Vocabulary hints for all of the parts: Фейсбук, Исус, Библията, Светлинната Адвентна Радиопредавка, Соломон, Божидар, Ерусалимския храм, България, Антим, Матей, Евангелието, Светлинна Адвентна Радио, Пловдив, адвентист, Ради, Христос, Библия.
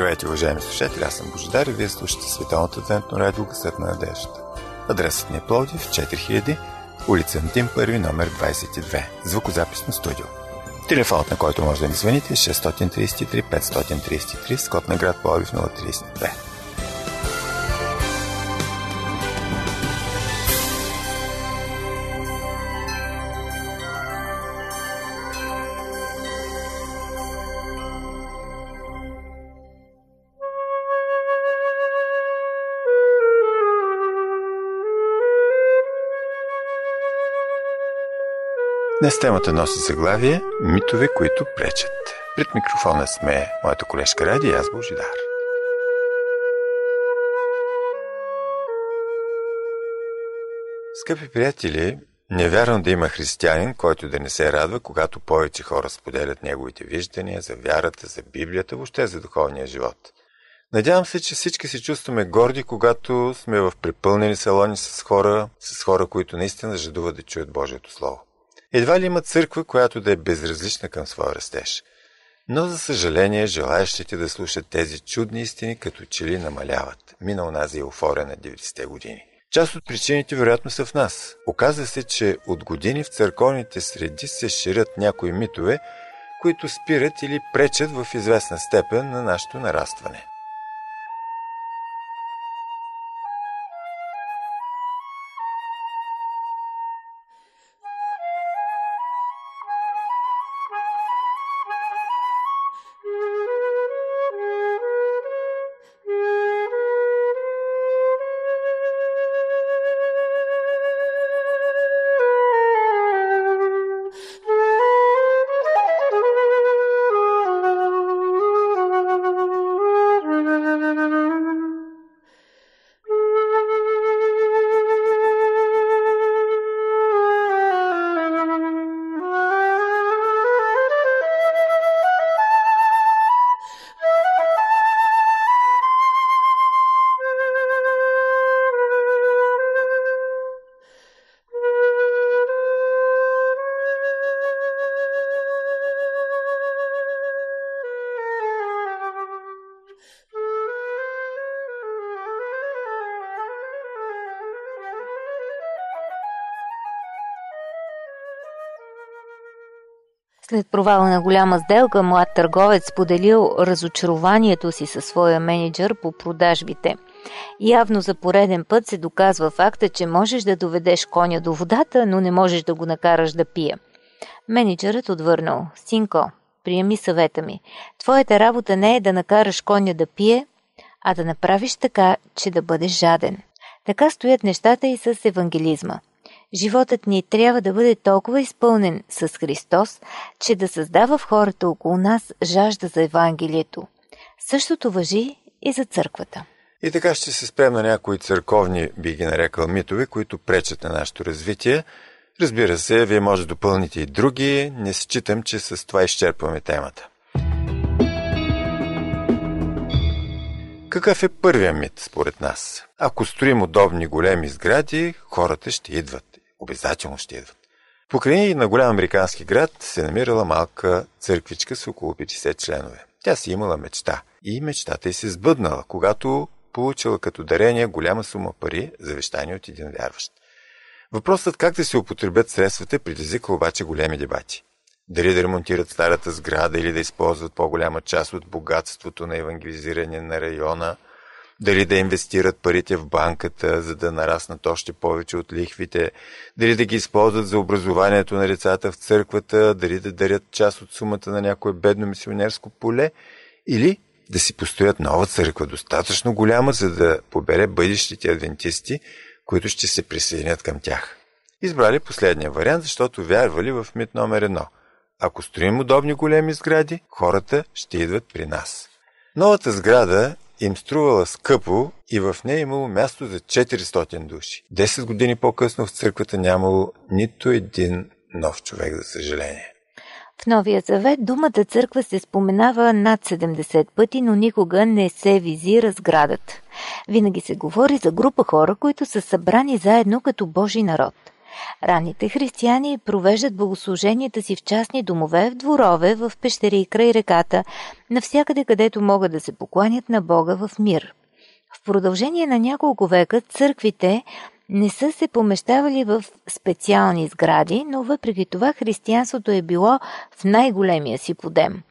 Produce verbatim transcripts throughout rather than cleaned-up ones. Здравейте, уважаеми слушатели, аз съм Божидар и вие слушате Светлинната Адвентна Радиопредавка на надеждата. Адресът ни е Пловдив, четири хиляди, улица Антим, първи, номер двайсет и две, звукозаписно студио. Телефонът, на който може да ни звъните, е шест три три пет три три, с код на град Пловдив нула три две. Днес темата носи заглавие «Митове, които пречат». Пред микрофона сме моята колежка Ради и аз Божидар. Скъпи приятели, не вярвам да има християнин, който да не се радва, когато повече хора споделят неговите виждания за вярата, за Библията, въобще за духовния живот. Надявам се, че всички се чувстваме горди, когато сме в препълнени салони с хора, с хора, които наистина жадуват да чуят Божието Слово. Едва ли има църква, която да е безразлична към своя растеж. Но, за съжаление, желаещите да слушат тези чудни истини, като че ли намаляват. Мина онази еуфория на деветдесетте години. Част от причините вероятно са в нас. Оказва се, че от години в църковните среди се ширят някои митове, които спират или пречат в известна степен на нашето нарастване. След провала на голяма сделка, млад търговец споделил разочарованието си със своя мениджър по продажбите. Явно за пореден път се доказва факта, че можеш да доведеш коня до водата, но не можеш да го накараш да пие. Мениджърът отвърнал: „Синко, приеми съвета ми. Твоята работа не е да накараш коня да пие, а да направиш така, че да бъдеш жаден.“ Така стоят нещата и с евангелизма. Животът ни трябва да бъде толкова изпълнен с Христос, че да създава в хората около нас жажда за Евангелието. Същото важи и за църквата. И така ще се спрем на някои църковни, би ги нарекал, митове, които пречат на нашето развитие. Разбира се, вие може да допълните и други. Не считам, че с това изчерпваме темата. Какъв е първият мит според нас? Ако строим удобни големи сгради, хората ще идват. Обязателно ще идват. Покрай на голям американски град се намирала малка църквичка с около петдесет членове. Тя си имала мечта. И мечтата й се сбъднала, когато получила като дарение голяма сума пари, завещание от един вярващ. Въпросът как да се употребят средствата предизвика обаче големи дебати. Дали да ремонтират старата сграда или да използват по-голяма част от богатството на евангелизиране на района, дали да инвестират парите в банката, за да нараснат още повече от лихвите, дали да ги използват за образованието на децата в църквата, дали да дарят част от сумата на някое бедно мисионерско поле, или да си построят нова църква, достатъчно голяма, за да побере бъдещите адвентисти, които ще се присъединят към тях. Избрали последния вариант, защото вярвали в мит номер едно. Ако строим удобни големи сгради, хората ще идват при нас. Новата сграда им струвала скъпо и в нея имало място за четиристотин души. Десет години по-късно в църквата нямало нито един нов човек, за съжаление. В Новия Завет думата църква се споменава над седемдесет пъти, но никога не се визира сградата. Винаги се говори за група хора, които са събрани заедно като Божи народ. Ранните християни провеждат богослуженията си в частни домове, в дворове, в пещери край реката, навсякъде където могат да се покланят на Бога в мир. В продължение на няколко века църквите не са се помещавали в специални сгради, но въпреки това християнството е било в най-големия си подем.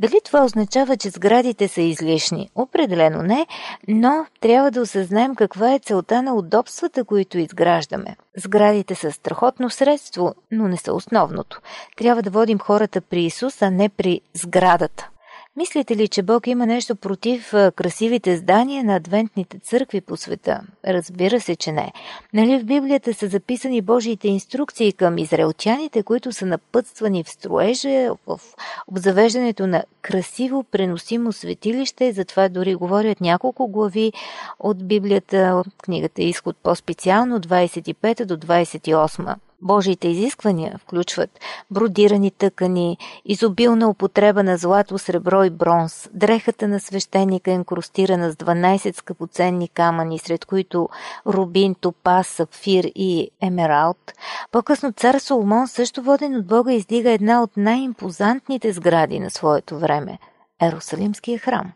Дали това означава, че сградите са излишни? Определено не, но трябва да осъзнаем каква е целта на удобствата, които изграждаме. Сградите са страхотно средство, но не са основното. Трябва да водим хората при Исус, а не при сградата. Мислите ли, че Бог има нещо против красивите здания на адвентните църкви по света? Разбира се, че не. Нали в Библията са записани Божиите инструкции към израелтяните, които са напътствани в строежа, в обзавеждането на красиво преносимо светилище, затова дори говорят няколко глави от Библията, от книгата Изход по-специално, двадесет и пета до двадесет и осма. Божиите изисквания включват бродирани тъкани, изобилна употреба на злато, сребро и бронз, дрехата на свещеника инкрустирана с дванадесет скъпоценни камъни, сред които рубин, топаз, сапфир и емералд. По-късно цар Соломон, също воден от Бога, издига една от най-импозантните сгради на своето време – Ерусалимския храм.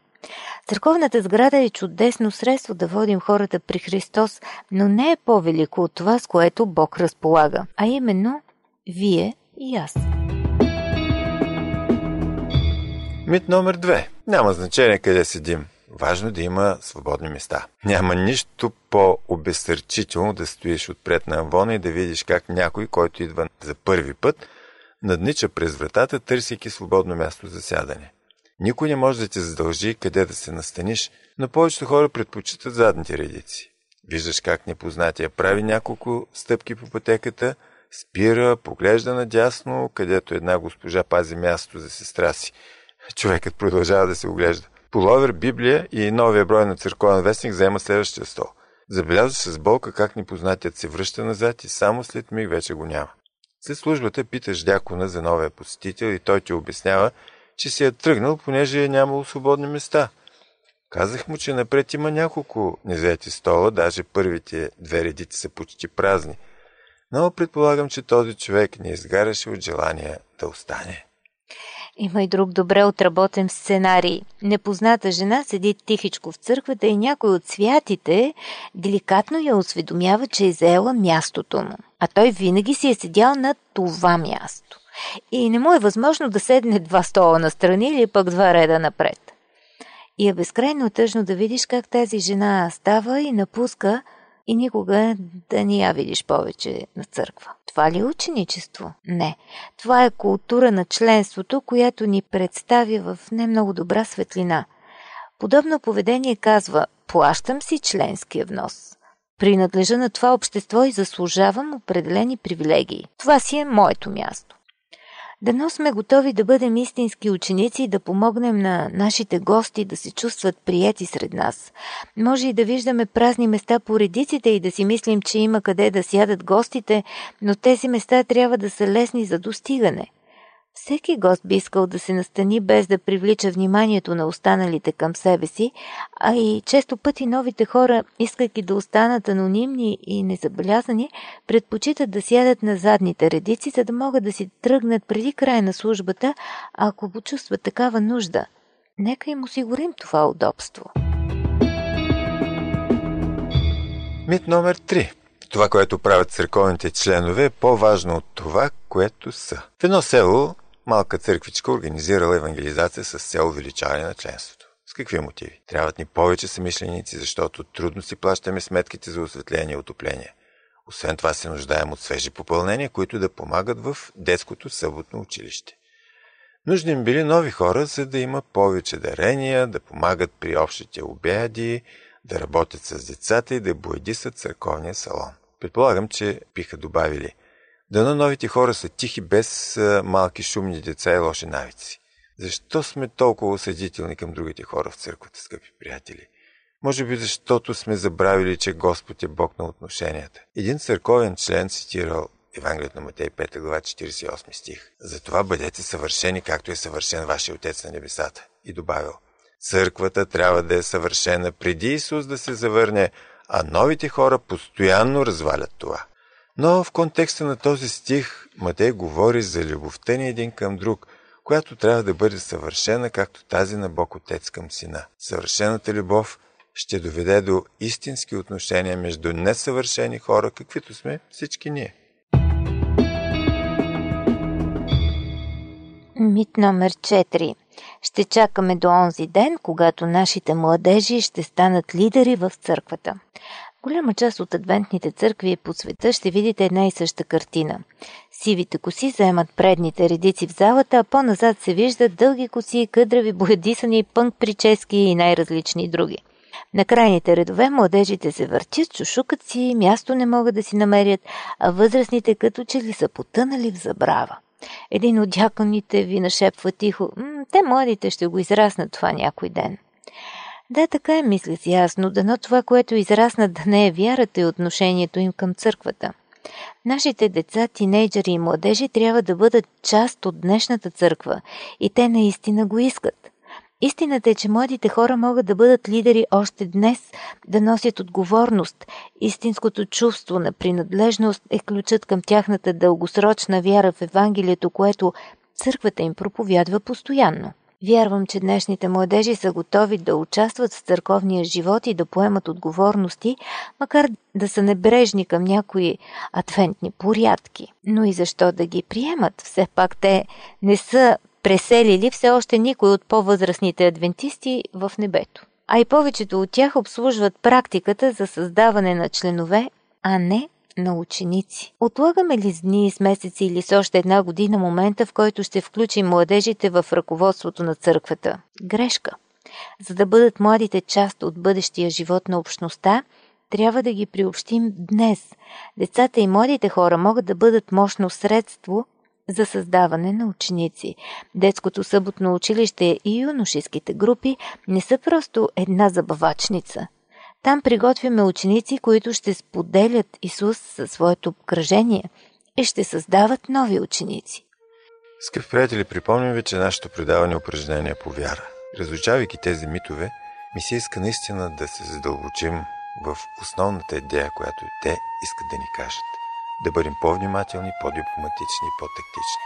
Църковната сграда е чудесно средство да водим хората при Христос, но не е по-велико от това, с което Бог разполага, а именно вие и аз. Мит номер две. Няма значение къде седим. Важно да има свободни места. Няма нищо по-обесърчително да стоиш отпред на амвона и да видиш как някой, който идва за първи път, наднича през вратата, търсейки свободно място за сядане. Никой не може да те задължи къде да се настаниш, но повечето хора предпочитат задните редици. Виждаш как непознатия прави няколко стъпки по пътеката, спира, поглежда надясно, където една госпожа пази мястото за сестра си. Човекът продължава да се оглежда. Пуловер, Библия и новия брой на църковен вестник заема следващия стол. Забелязва с болка как непознатият се връща назад и само след миг вече го няма. След службата питаш дякона за новия посетител и той ти обяснява, че си е тръгнал, понеже е нямало свободни места. Казах му, че напред има няколко незаети стола, даже първите две редици са почти празни. Но предполагам, че този човек не изгаряше от желание да остане. Има и друг добре отработен сценарий. Непозната жена седи тихичко в църквата и някой от святите деликатно я осведомява, че е заела мястото му. А той винаги си е седял на това място. И не му е възможно да седне два стола настрани или пък два реда напред. И е безкрайно тъжно да видиш как тази жена става и напуска и никога да не я видиш повече на църква. Това ли е ученичество? Не. Това е култура на членството, която ни представи в не много добра светлина. Подобно поведение казва: плащам си членския внос. Принадлежа на това общество и заслужавам определени привилегии. Това си е моето място. Дано сме готови да бъдем истински ученици и да помогнем на нашите гости да се чувстват приети сред нас. Може и да виждаме празни места по редиците и да си мислим, че има къде да сядат гостите, но тези места трябва да са лесни за достигане. Всеки гост би искал да се настани без да привлича вниманието на останалите към себе си, а и често пъти новите хора, искайки да останат анонимни и незабелязани, предпочитат да сядат на задните редици, за да могат да си тръгнат преди края на службата, ако почувстват такава нужда. Нека им осигурим това удобство. Мит номер три. Това, което правят църковните членове, е по-важно от това, което са. В едно село малка църквичка организирала евангелизация с цел увеличаване на членството. С какви мотиви? Трябват ни повече съмишленици, защото трудно си плащаме сметките за осветление и отопление. Освен това се нуждаем от свежи попълнения, които да помагат в детското съботно училище. Нужни им били нови хора, за да има повече дарения, да помагат при общите обяди, да работят с децата и да боядисат църковния салон. Предполагам, че биха добавили: дано новите хора са тихи, без малки шумни деца и лоши навици. Защо сме толкова осъдителни към другите хора в църквата, скъпи приятели? Може би защото сме забравили, че Господ е Бог на отношенията. Един църковен член цитирал Евангелието на Матей пета глава четиридесет и осми стих: "Затова бъдете съвършени, както е съвършен вашия Отец на небесата." И добавил: "Църквата трябва да е съвършена преди Исус да се завърне, а новите хора постоянно развалят това." Но в контекста на този стих Матей говори за любовта ни един към друг, която трябва да бъде съвършена, както тази на Бог Отец към Сина. Съвършената любов ще доведе до истински отношения между несъвършени хора, каквито сме всички ние. Мит номер четири. Ще чакаме до онзи ден, когато нашите младежи ще станат лидери в църквата. Голяма част от адвентните църкви по света ще видите една и съща картина. Сивите коси заемат предните редици в залата, а по-назад се виждат дълги коси, къдрави, боядисани, пънк прически и най-различни други. На крайните редове младежите се въртят, чушукат си, място не могат да си намерят, а възрастните като че ли са потънали в забрава. Един от дяконите ви нашепва тихо: М, те младите ще го израснат това някой ден. Да, така е, мисля си ясно, дано това, което израсна, да не е вярата и отношението им към църквата. Нашите деца, тинейджери и младежи трябва да бъдат част от днешната църква и те наистина го искат. Истината е, че младите хора могат да бъдат лидери още днес, да носят отговорност. Истинското чувство на принадлежност е ключът към тяхната дългосрочна вяра в Евангелието, което църквата им проповядва постоянно. Вярвам, че днешните младежи са готови да участват в църковния живот и да поемат отговорности, макар да са небрежни към някои адвентни порядки. Но и защо да ги приемат? Все пак те не са преселили все още никой от по-възрастните адвентисти в небето. А и повечето от тях обслужват практиката за създаване на членове, а не на ученици. Отлагаме ли с дни, с месеци или с още една година момента, в който ще включим младежите в ръководството на църквата? Грешка. За да бъдат младите част от бъдещия живот на общността, трябва да ги приобщим днес. Децата и младите хора могат да бъдат мощно средство за създаване на ученици. Детското съботно училище и юношеските групи не са просто една забавачница. Там приготвяме ученици, които ще споделят Исус със своето обкръжение и ще създават нови ученици. Скъпи приятели, припомням ви, че нашето предаване е упражнение по вяра. Разучавайки тези митове, ми се иска наистина да се задълбочим в основната идея, която те искат да ни кажат. Да бъдем по-внимателни, по-дипломатични, по-тактични.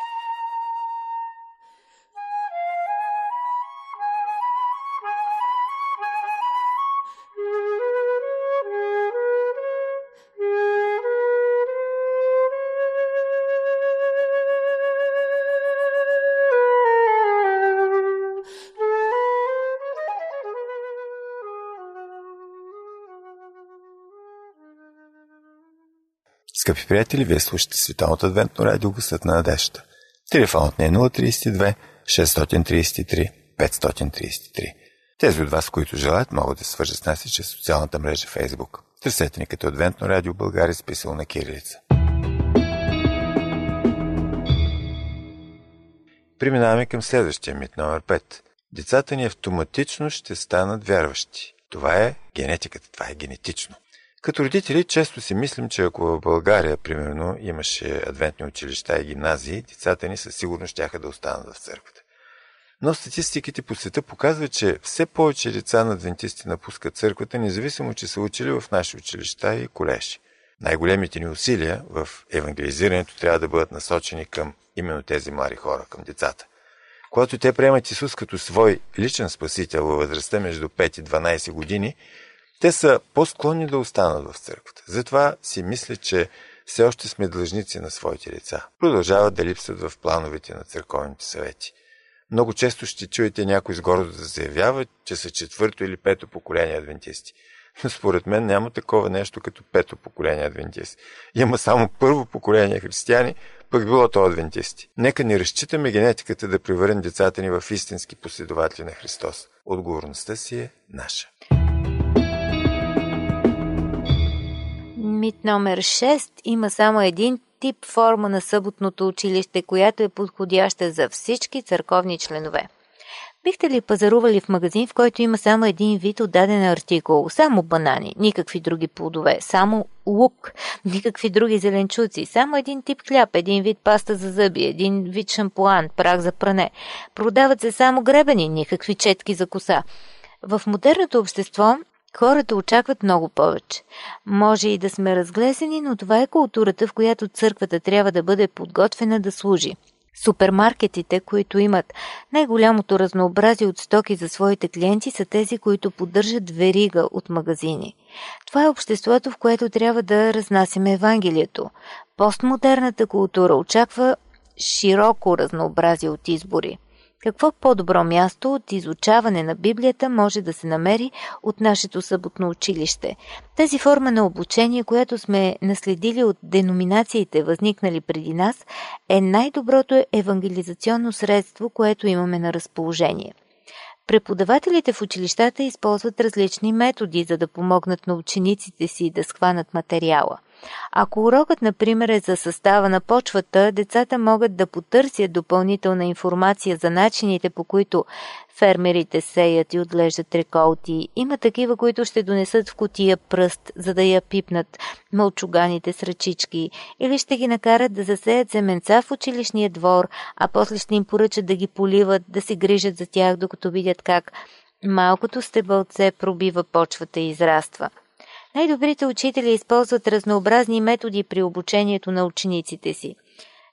Скъпи приятели, вие слушате Светлинната Адвентна Радио, гласът на надеждата. Телефонът ни е нула тридесет и две шестстотин тридесет и три петстотин тридесет и три. Тези от вас, които желаят, могат да свържат с нас и чрез социалната мрежа Фейсбук. Търсете ни като Адвентно Радио България, списано на кирилица. Преминаваме към следващия мит номер пет. Децата ни автоматично ще станат вярващи. Това е генетиката, това е генетично. Като родители често си мислим, че ако в България, примерно, имаше адвентни училища и гимназии, децата ни със сигурност щяха да останат в църквата. Но статистиките по света показват, че все повече деца на адвентисти напускат църквата, независимо, че са учили в наши училища и колежи. Най-големите ни усилия в евангелизирането трябва да бъдат насочени към именно тези млади хора, към децата. Когато те приемат Исус като свой личен спасител във възрастта между пет и дванадесет години, те са по-склонни да останат в църквата. Затова си мисля, че все още сме длъжници на своите деца. Продължават да липсват в плановете на църковните съвети. Много често ще чуете някой с гордост да заявява, че са четвърто или пето поколение адвентисти. Но според мен няма такова нещо като пето поколение адвентисти. Има само първо поколение християни, пък било то адвентисти. Нека не разчитаме генетиката да превърнем децата ни в истински последователи на Христос. Отговорността си е наша. Мит номер шест. Има само един тип форма на съботното училище, която е подходяща за всички църковни членове. Бихте ли пазарували в магазин, в който има само един вид от даден артикул? Само банани, никакви други плодове, само лук, никакви други зеленчуци, само един тип хляб, един вид паста за зъби, един вид шампуан, прах за пране. Продават се само гребени, никакви четки за коса. В модерното общество Хората очакват много повече. Може и да сме разглесени, но това е културата, в която църквата трябва да бъде подготвена да служи. Супермаркетите, които имат най-голямото разнообразие от стоки за своите клиенти, са тези, които поддържат верига от магазини. Това е обществото, в което трябва да разнасяме Евангелието. Постмодерната култура очаква широко разнообразие от избори. Какво по-добро място от изучаване на Библията може да се намери от нашето съботно училище? Тази форма на обучение, която сме наследили от деноминациите, възникнали преди нас, е най-доброто евангелизационно средство, което имаме на разположение. Преподавателите в училищата използват различни методи, за да помогнат на учениците си да схванат материала. Ако урокът, например, е за състава на почвата, децата могат да потърсят допълнителна информация за начините, по които фермерите сеят и отглеждат реколти. Има такива, които ще донесат в кутия пръст, за да я пипнат мълчуганите с ръчички, или ще ги накарат да засеят семенца в училищния двор, а после ще им поръчат да ги поливат, да се грижат за тях, докато видят как малкото стебълце пробива почвата и израства. Най-добрите учители използват разнообразни методи при обучението на учениците си.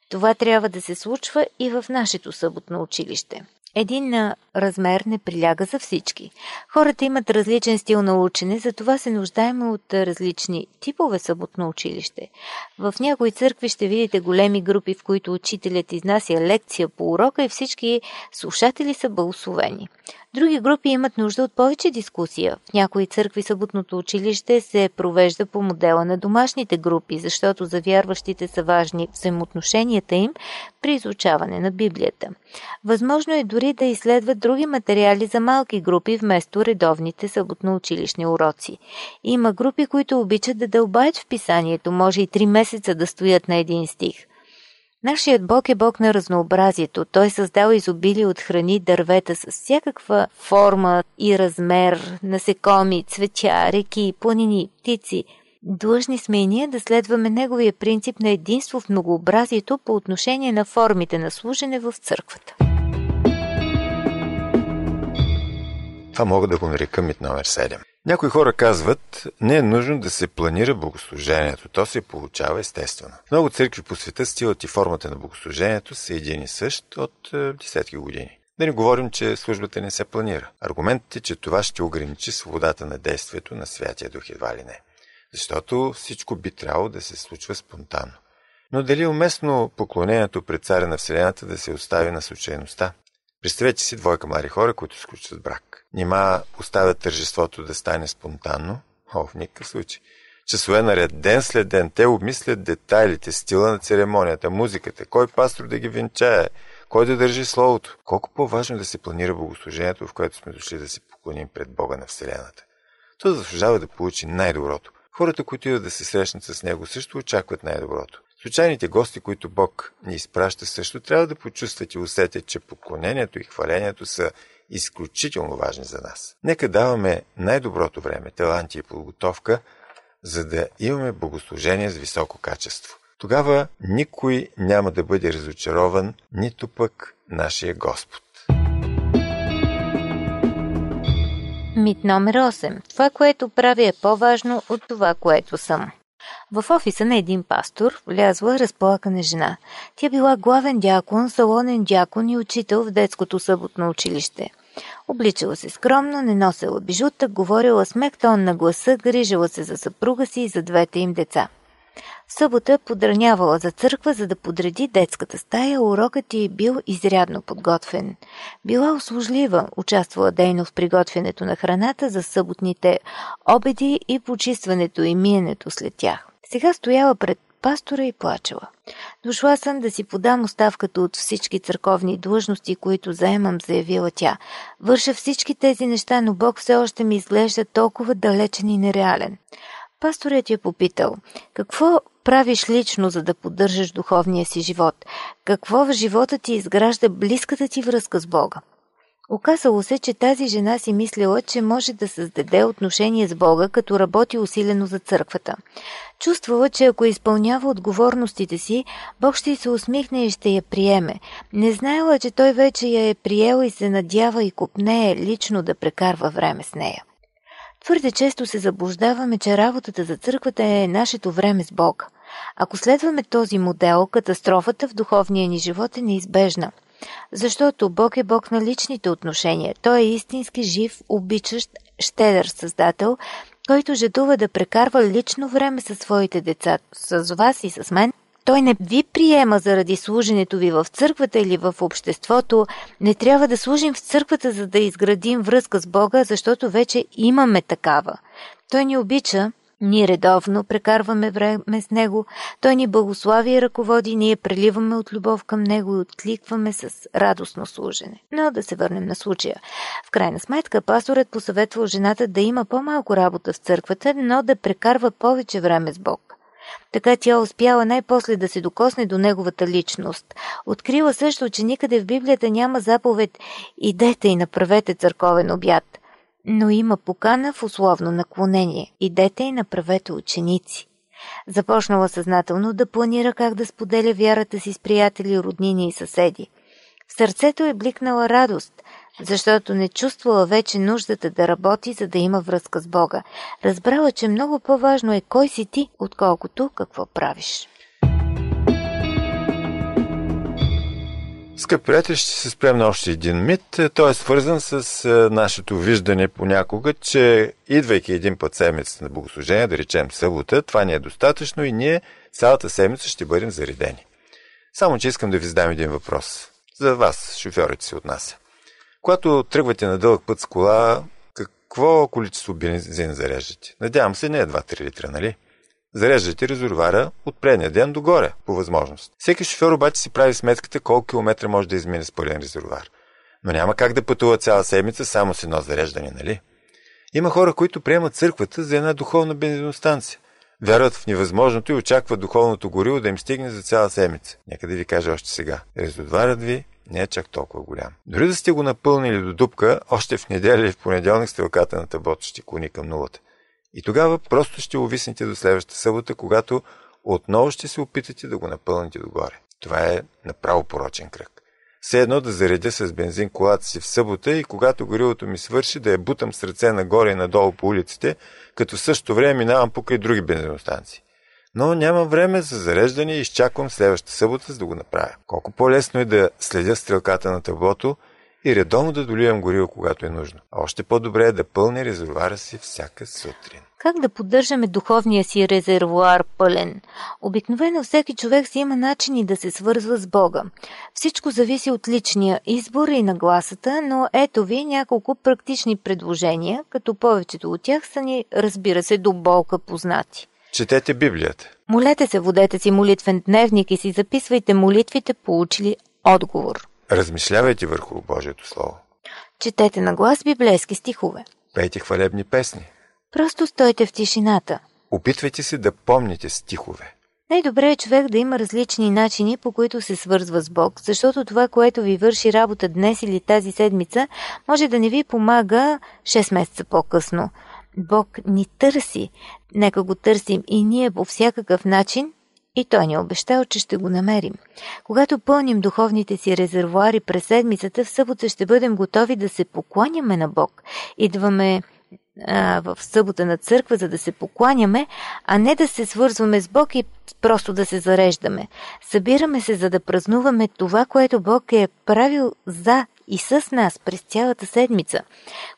Това трябва да се случва и в нашето съботно училище. Един размер не приляга за всички. Хората имат различен стил на учене, затова се нуждаем от различни типове съботно училище. В някои църкви ще видите големи групи, в които учителят изнася лекция по урока и всички слушатели са благословени. Други групи имат нужда от повече дискусия. В някои църкви съботното училище се провежда по модела на домашните групи, защото за вярващите са важни взаимоотношенията им при изучаване на Библията. Възможно е дори да изследват други материали за малки групи вместо редовните съботно-училищни уроци. Има групи, които обичат да дълбаят в писанието, може и три месеца да стоят на един стих. Нашият Бог е Бог на разнообразието. Той създал изобилие от храни, дървета с всякаква форма и размер, насекоми, цветя, реки, планини, птици. Длъжни сме и ние да следваме неговия принцип на единство в многообразието по отношение на формите на служене в църквата. Това мога да го нарека мит номер седем. Някои хора казват, не е нужно да се планира богослужението, то се получава естествено. Много църкви по света стилът и формата на богослужението са един и същ от е, десетки години. Да не говорим, че службата не се планира. Аргументът е, че това ще ограничи свободата на действието на Святия Дух едва ли не. Защото всичко би трябвало да се случва спонтанно. Но дали е уместно поклонението пред Царя на Вселената да се остави на случайността? Представете си двойка млади хора, които сключват брак. Нима оставят тържеството да стане спонтанно? О, в никакъв случай. Часове наред, ден след ден, те обмислят детайлите, стила на церемонията, музиката, кой пастор да ги венчае, кой да държи словото. Колко по-важно да се планира богослужението, в което сме дошли да се поклоним пред Бога на Вселената. То заслужава да получи най-доброто. Хората, които идват да се срещнат с него, също очакват най-доброто. Случайните гости, които Бог ни изпраща, също трябва да почувстват и усетят, че поклонението и хвалението са изключително важни за нас. Нека даваме най-доброто време, таланти и подготовка, за да имаме богослужение с високо качество. Тогава никой няма да бъде разочарован, нито пък нашия Господ. Мит номер осем. Това, което прави, е по-важно от това, което съм. В офиса на един пастор влязла разплакана жена. Тя била главен дякон, салонен дякон и учител в детското съботно училище. Обличала се скромно, не носела бижута, говорила с мек тон на гласа, грижала се за съпруга си и за двете им деца. В събота подранявала за църква, за да подреди детската стая, урокът ѝ бил изрядно подготвен. Била услужлива, участвала дейно в приготвянето на храната за съботните обеди и почистването и миенето след тях. Сега стояла пред пастора и плачела. Дошла съм да си подам оставката от всички църковни длъжности, които заемам, заявила тя. Върша всички тези неща, но Бог все още ми изглежда толкова далечен и нереален. Пасторът я попитал, какво правиш лично, за да поддържаш духовния си живот? Какво в живота ти изгражда близката ти връзка с Бога? Оказало се, че тази жена си мислила, че може да създаде отношение с Бога, като работи усилено за църквата. Чувствала, че ако изпълнява отговорностите си, Бог ще й се усмихне и ще я приеме. Не знаела, че той вече я е приел и се надява и копнее лично да прекарва време с нея. Твърде често се заблуждаваме, че работата за църквата е нашето време с Бог. Ако следваме този модел, катастрофата в духовния ни живот е неизбежна. Защото Бог е Бог на личните отношения. Той е истински жив, обичащ, щедър Създател, който жадува да прекарва лично време със своите деца, с вас и с мен. Той не ви приема заради служенето ви в църквата или в обществото. Не трябва да служим в църквата, за да изградим връзка с Бога, защото вече имаме такава. Той ни обича, ние редовно прекарваме време с Него. Той ни благослави и ръководи, ние преливаме от любов към Него и откликваме с радостно служене. Но да се върнем на случая. В крайна сметка, пасторът посъветвал жената да има по-малко работа в църквата, но да прекарва повече време с Бог. Така тя успяла най-после да се докосне до неговата личност. Открила също, че никъде в Библията няма заповед «Идете и направете църковен обяд», но има покана в условно наклонение «Идете и направете ученици». Започнала съзнателно да планира как да споделя вярата си с приятели, роднини и съседи. В сърцето е бликнала радост, защото не чувствала вече нуждата да работи, за да има връзка с Бога. Разбрала, че много по-важно е кой си ти, отколкото какво правиш. Скъпи приятели, ще се спрем на още един мит. Той е свързан с нашето виждане понякога, че идвайки един път седмица на богослужение, да речем събота, това ни е достатъчно и ние цялата седмица ще бъдем заредени. Само че искам да ви задам един въпрос. За вас, шофьорите, се отнася. Когато тръгвате на дълъг път с кола, какво количество бензин зареждате? Надявам се, не е два-три литра, нали? Зареждате резервоара от предния ден догоре, по възможност. Всеки шофьор обаче си прави сметката колко километра може да измине с пълен резервоар. Но няма как да пътува цяла седмица само с едно зареждане, нали? Има хора, които приемат църквата за една духовна бензиностанция. Вярват в невъзможното и очакват духовното гориво да им стигне за цяла седмица. Нека да ви кажа още сега. Резервоарът ви не е чак толкова голям. Дори да сте го напълнили до дупка, още в неделя или в понеделник стрелката на таблото ще клони към нулата. И тогава просто ще увиснете до следващата събота, когато отново ще се опитате да го напълните догоре. Това е направо порочен кръг. Все едно да заредя с бензин колата си в събота и когато горивото ми свърши, да я бутам с ръце нагоре и надолу по улиците, като в същото време минавам покрай други бензиностанции. Но няма време за зареждане и изчаквам следващата събота, за да го направя. Колко по-лесно е да следя стрелката на таблото и редовно да доливам гориво, когато е нужно. А още по-добре е да пълня резервоара си всяка сутрин. Как да поддържаме духовния си резервоар пълен? Обикновено всеки човек си има начини да се свързва с Бога. Всичко зависи от личния избор и нагласата, но ето ви няколко практични предложения, като повечето от тях са ни, разбира се, до болка познати. Четете Библията. Молете се, водете си молитвен дневник и си записвайте молитвите, получили отговор. Размишлявайте върху Божието Слово. Четете на глас библейски стихове. Пейте хвалебни песни. Просто стойте в тишината. Опитвайте се да помните стихове. Най-добре е човек да има различни начини, по които се свързва с Бог, защото това, което ви върши работа днес или тази седмица, може да не ви помага шест месеца по-късно. Бог ни търси. Нека го търсим и ние по всякакъв начин, и той ни е обещал, че ще го намерим. Когато пълним духовните си резервоари през седмицата, в събота ще бъдем готови да се покланяме на Бог. Идваме а, в събота на църква, за да се покланяме, а не да се свързваме с Бог и просто да се зареждаме. Събираме се, за да празнуваме това, което Бог е правил за и с нас през цялата седмица.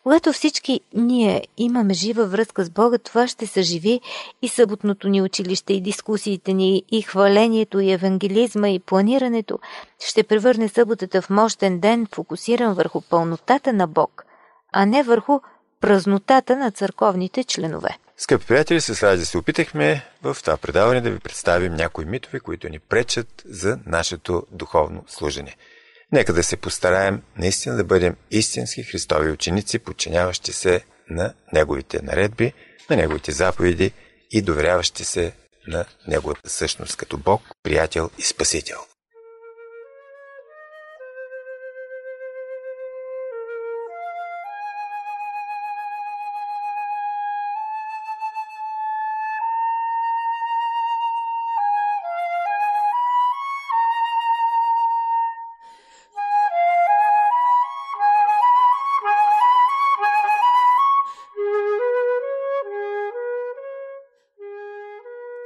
Когато всички ние имаме жива връзка с Бога, това ще съживи и съботното ни училище, и дискусиите ни, и хвалението, и евангелизма, и планирането. Ще превърне съботата в мощен ден, фокусиран върху пълнотата на Бог, а не върху празнотата на църковните членове. Скъпи приятели, с Ради се опитахме в това предаване да ви представим някои митове, които ни пречат за нашето духовно служение. Нека да се постараем наистина да бъдем истински Христови ученици, подчиняващи се на Неговите наредби, на Неговите заповеди и доверяващи се на Неговата същност като Бог, приятел и спасител.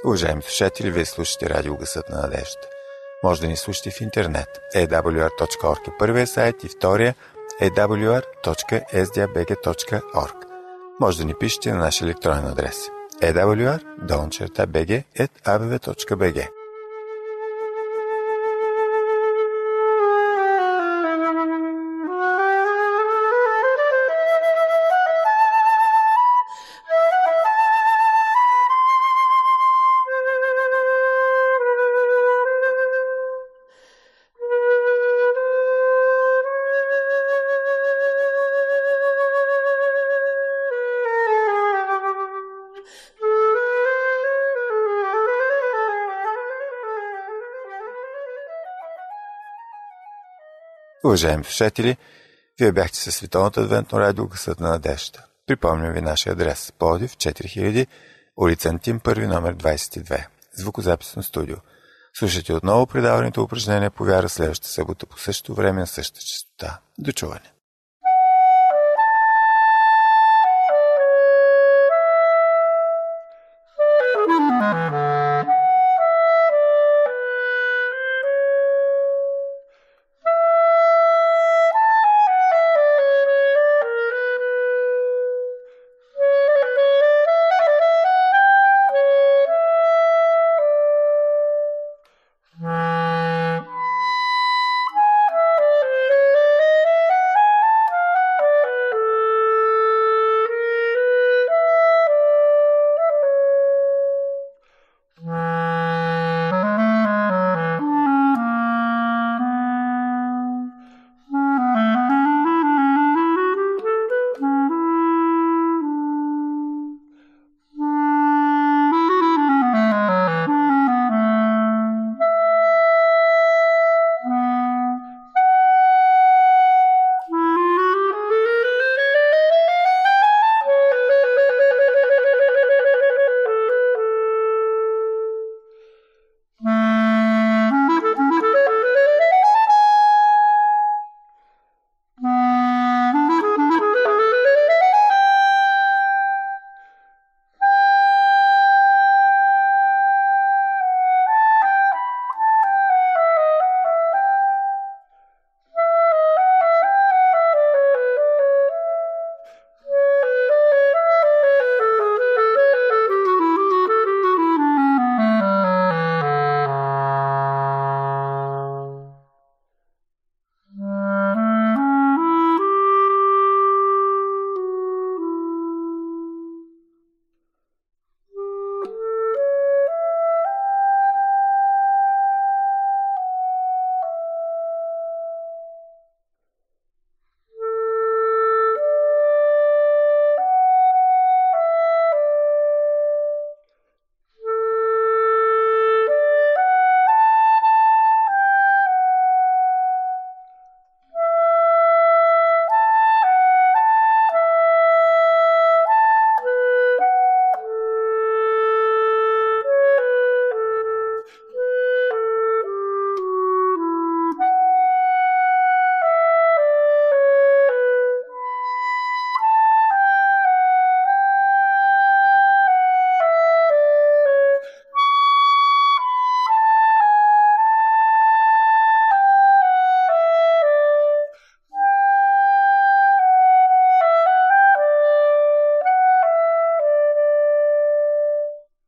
Уважаеми слушатели, вие слушате радио Гласът на надеждата. Може да ни слушате в интернет. и дабъл ю ар точка орг е първия сайт и втория и дабъл ю ар точка ес ди а би джи точка орг. Може да ни пишете на нашия електронен адрес и дабъл ю ар долна черта бг ет а бе ве точка бг. Уважаеми слушатели, вие бяхте със Светлинната Адвентна радио Гласът на надеждата. Припомням ви нашия адрес: Пловдив, четири хиляди, улица Антим, първи номер двайсет и две, звукозаписно студио. Слушайте отново предаването упражнение по вяра следващата събота по същото време на същата честота. До чуване!